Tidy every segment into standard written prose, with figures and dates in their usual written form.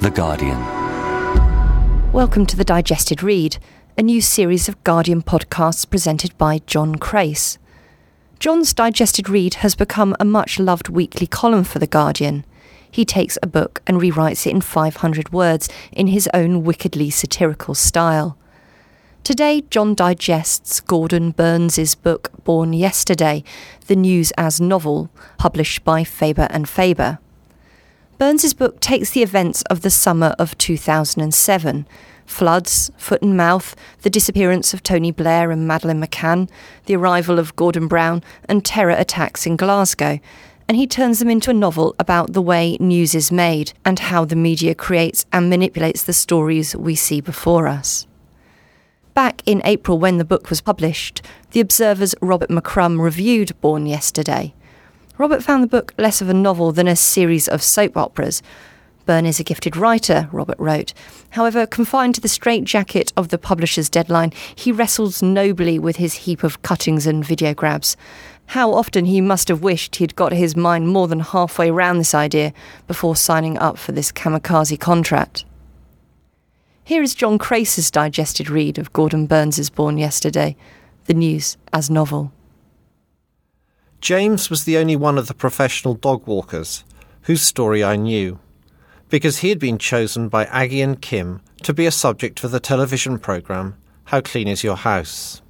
The Guardian. Welcome to The Digested Read, a new series of Guardian podcasts presented by John Crace. John's Digested Read has become a much-loved weekly column for The Guardian. He takes a book and rewrites it in 500 words in his own wickedly satirical style. Today, John digests Gordon Burns' book Born Yesterday: The News as Novel, published by Faber and Faber. Burns' book takes the events of the summer of 2007, floods, foot and mouth, the disappearance of Tony Blair and Madeleine McCann, the arrival of Gordon Brown and terror attacks in Glasgow, and he turns them into a novel about the way news is made and how the media creates and manipulates the stories we see before us. Back in April when the book was published, The Observer's Robert McCrum reviewed Born Yesterday. Robert found the book less of a novel than a series of soap operas. Burn is a gifted writer, Robert wrote. However, confined to the straitjacket of the publisher's deadline, he wrestles nobly with his heap of cuttings and video grabs. How often he must have wished he'd got his mind more than halfway round this idea before signing up for this kamikaze contract. Here is John Crace's digested read of Gordon Burns' Born Yesterday, the news as novel. James was the only one of the professional dog walkers whose story I knew, because he had been chosen by Aggie and Kim to be a subject for the television programme How Clean Is Your House?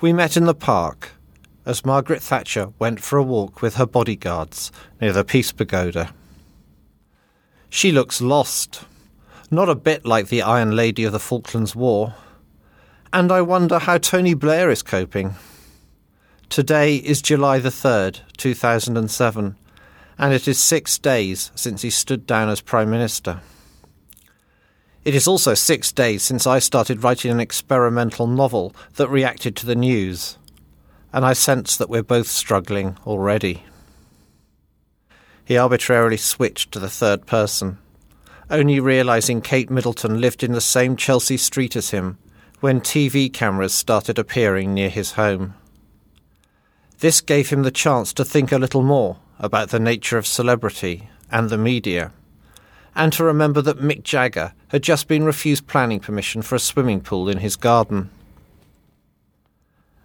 We met in the park as Margaret Thatcher went for a walk with her bodyguards near the Peace Pagoda. She looks lost. Not a bit like the Iron Lady of the Falklands War. And I wonder how Tony Blair is coping. Today is July the 3rd, 2007, and it is 6 days since he stood down as Prime Minister. It is also 6 days since I started writing an experimental novel that reacted to the news, and I sense that we're both struggling already. He arbitrarily switched to the third person, only realising Kate Middleton lived in the same Chelsea street as him when TV cameras started appearing near his home. This gave him the chance to think a little more about the nature of celebrity and the media, and to remember that Mick Jagger had just been refused planning permission for a swimming pool in his garden.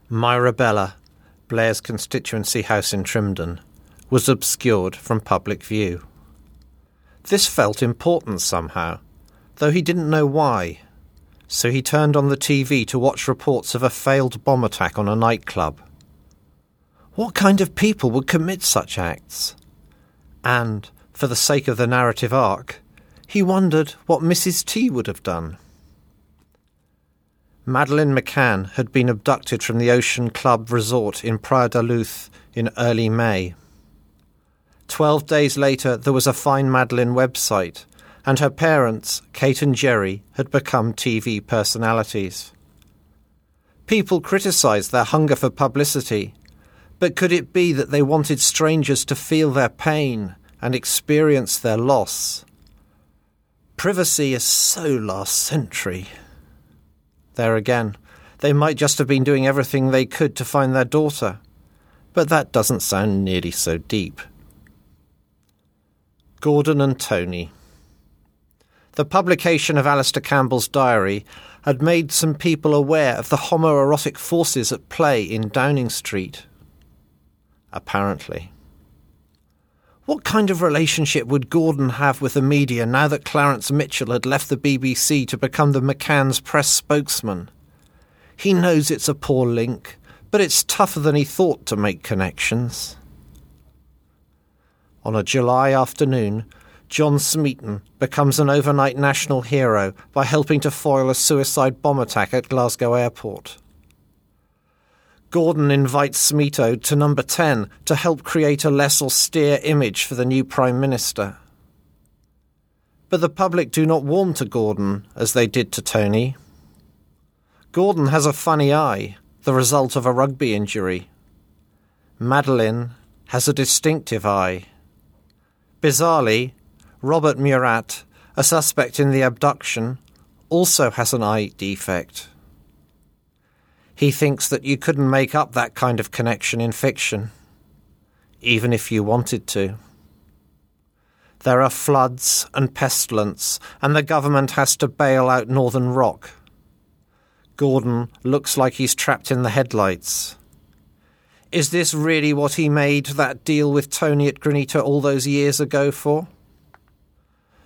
Myrabella, Blair's constituency house in Trimdon, was obscured from public view. This felt important somehow, though he didn't know why, so he turned on the TV to watch reports of a failed bomb attack on a nightclub. What kind of people would commit such acts? And, for the sake of the narrative arc, he wondered what Mrs. T would have done. Madeleine McCann had been abducted from the Ocean Club resort in Praia de Luz in early May. 12 days later, there was a Find Madeleine website, and her parents, Kate and Jerry, had become TV personalities. People criticised their hunger for publicity, but could it be that they wanted strangers to feel their pain and experience their loss? Privacy is so last century. There again, they might just have been doing everything they could to find their daughter, but that doesn't sound nearly so deep. Gordon and Tony. The publication of Alistair Campbell's diary had made some people aware of the homoerotic forces at play in Downing Street. Apparently. What kind of relationship would Gordon have with the media now that Clarence Mitchell had left the BBC to become the McCann's press spokesman? He knows it's a poor link, but it's tougher than he thought to make connections. On a July afternoon, John Smeaton becomes an overnight national hero by helping to foil a suicide bomb attack at Glasgow Airport. Gordon invites Smeaton to number 10 to help create a less austere image for the new Prime Minister. But the public do not warm to Gordon as they did to Tony. Gordon has a funny eye, the result of a rugby injury. Madeleine has a distinctive eye. Bizarrely, Robert Murat, a suspect in the abduction, also has an eye defect. He thinks that you couldn't make up that kind of connection in fiction, even if you wanted to. There are floods and pestilence, and the government has to bail out Northern Rock. Gordon looks like he's trapped in the headlights. Is this really what he made that deal with Tony at Granita all those years ago for?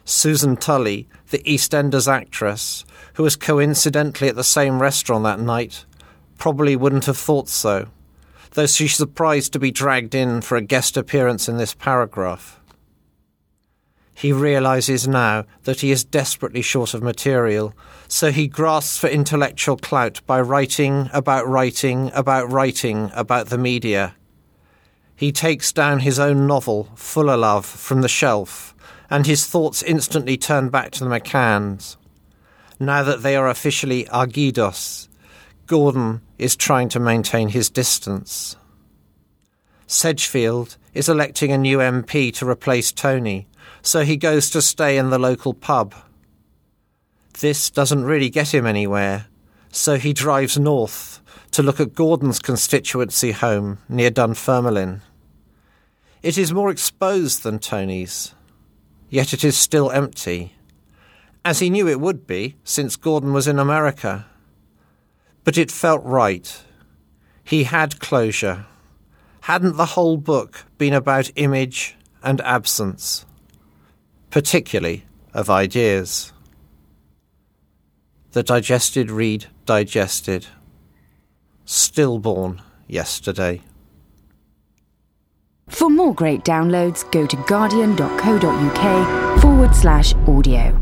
Susan Tully, the EastEnders actress, who was coincidentally at the same restaurant that night, probably wouldn't have thought so, though she's surprised to be dragged in for a guest appearance in this paragraph. He realises now that he is desperately short of material, so he grasps for intellectual clout by writing about the media. He takes down his own novel, Fuller Love, from the shelf, and his thoughts instantly turn back to the McCanns. Now that they are officially Argidos, Gordon is trying to maintain his distance. Sedgefield is electing a new MP to replace Tony, so he goes to stay in the local pub. This doesn't really get him anywhere, so he drives north to look at Gordon's constituency home near Dunfermline. It is more exposed than Tony's, yet it is still empty, as he knew it would be since Gordon was in America. But it felt right. He had closure. Hadn't the whole book been about image and absence, particularly of ideas? The Digested Read digested. Stillborn yesterday. For more great downloads, go to guardian.co.uk/audio.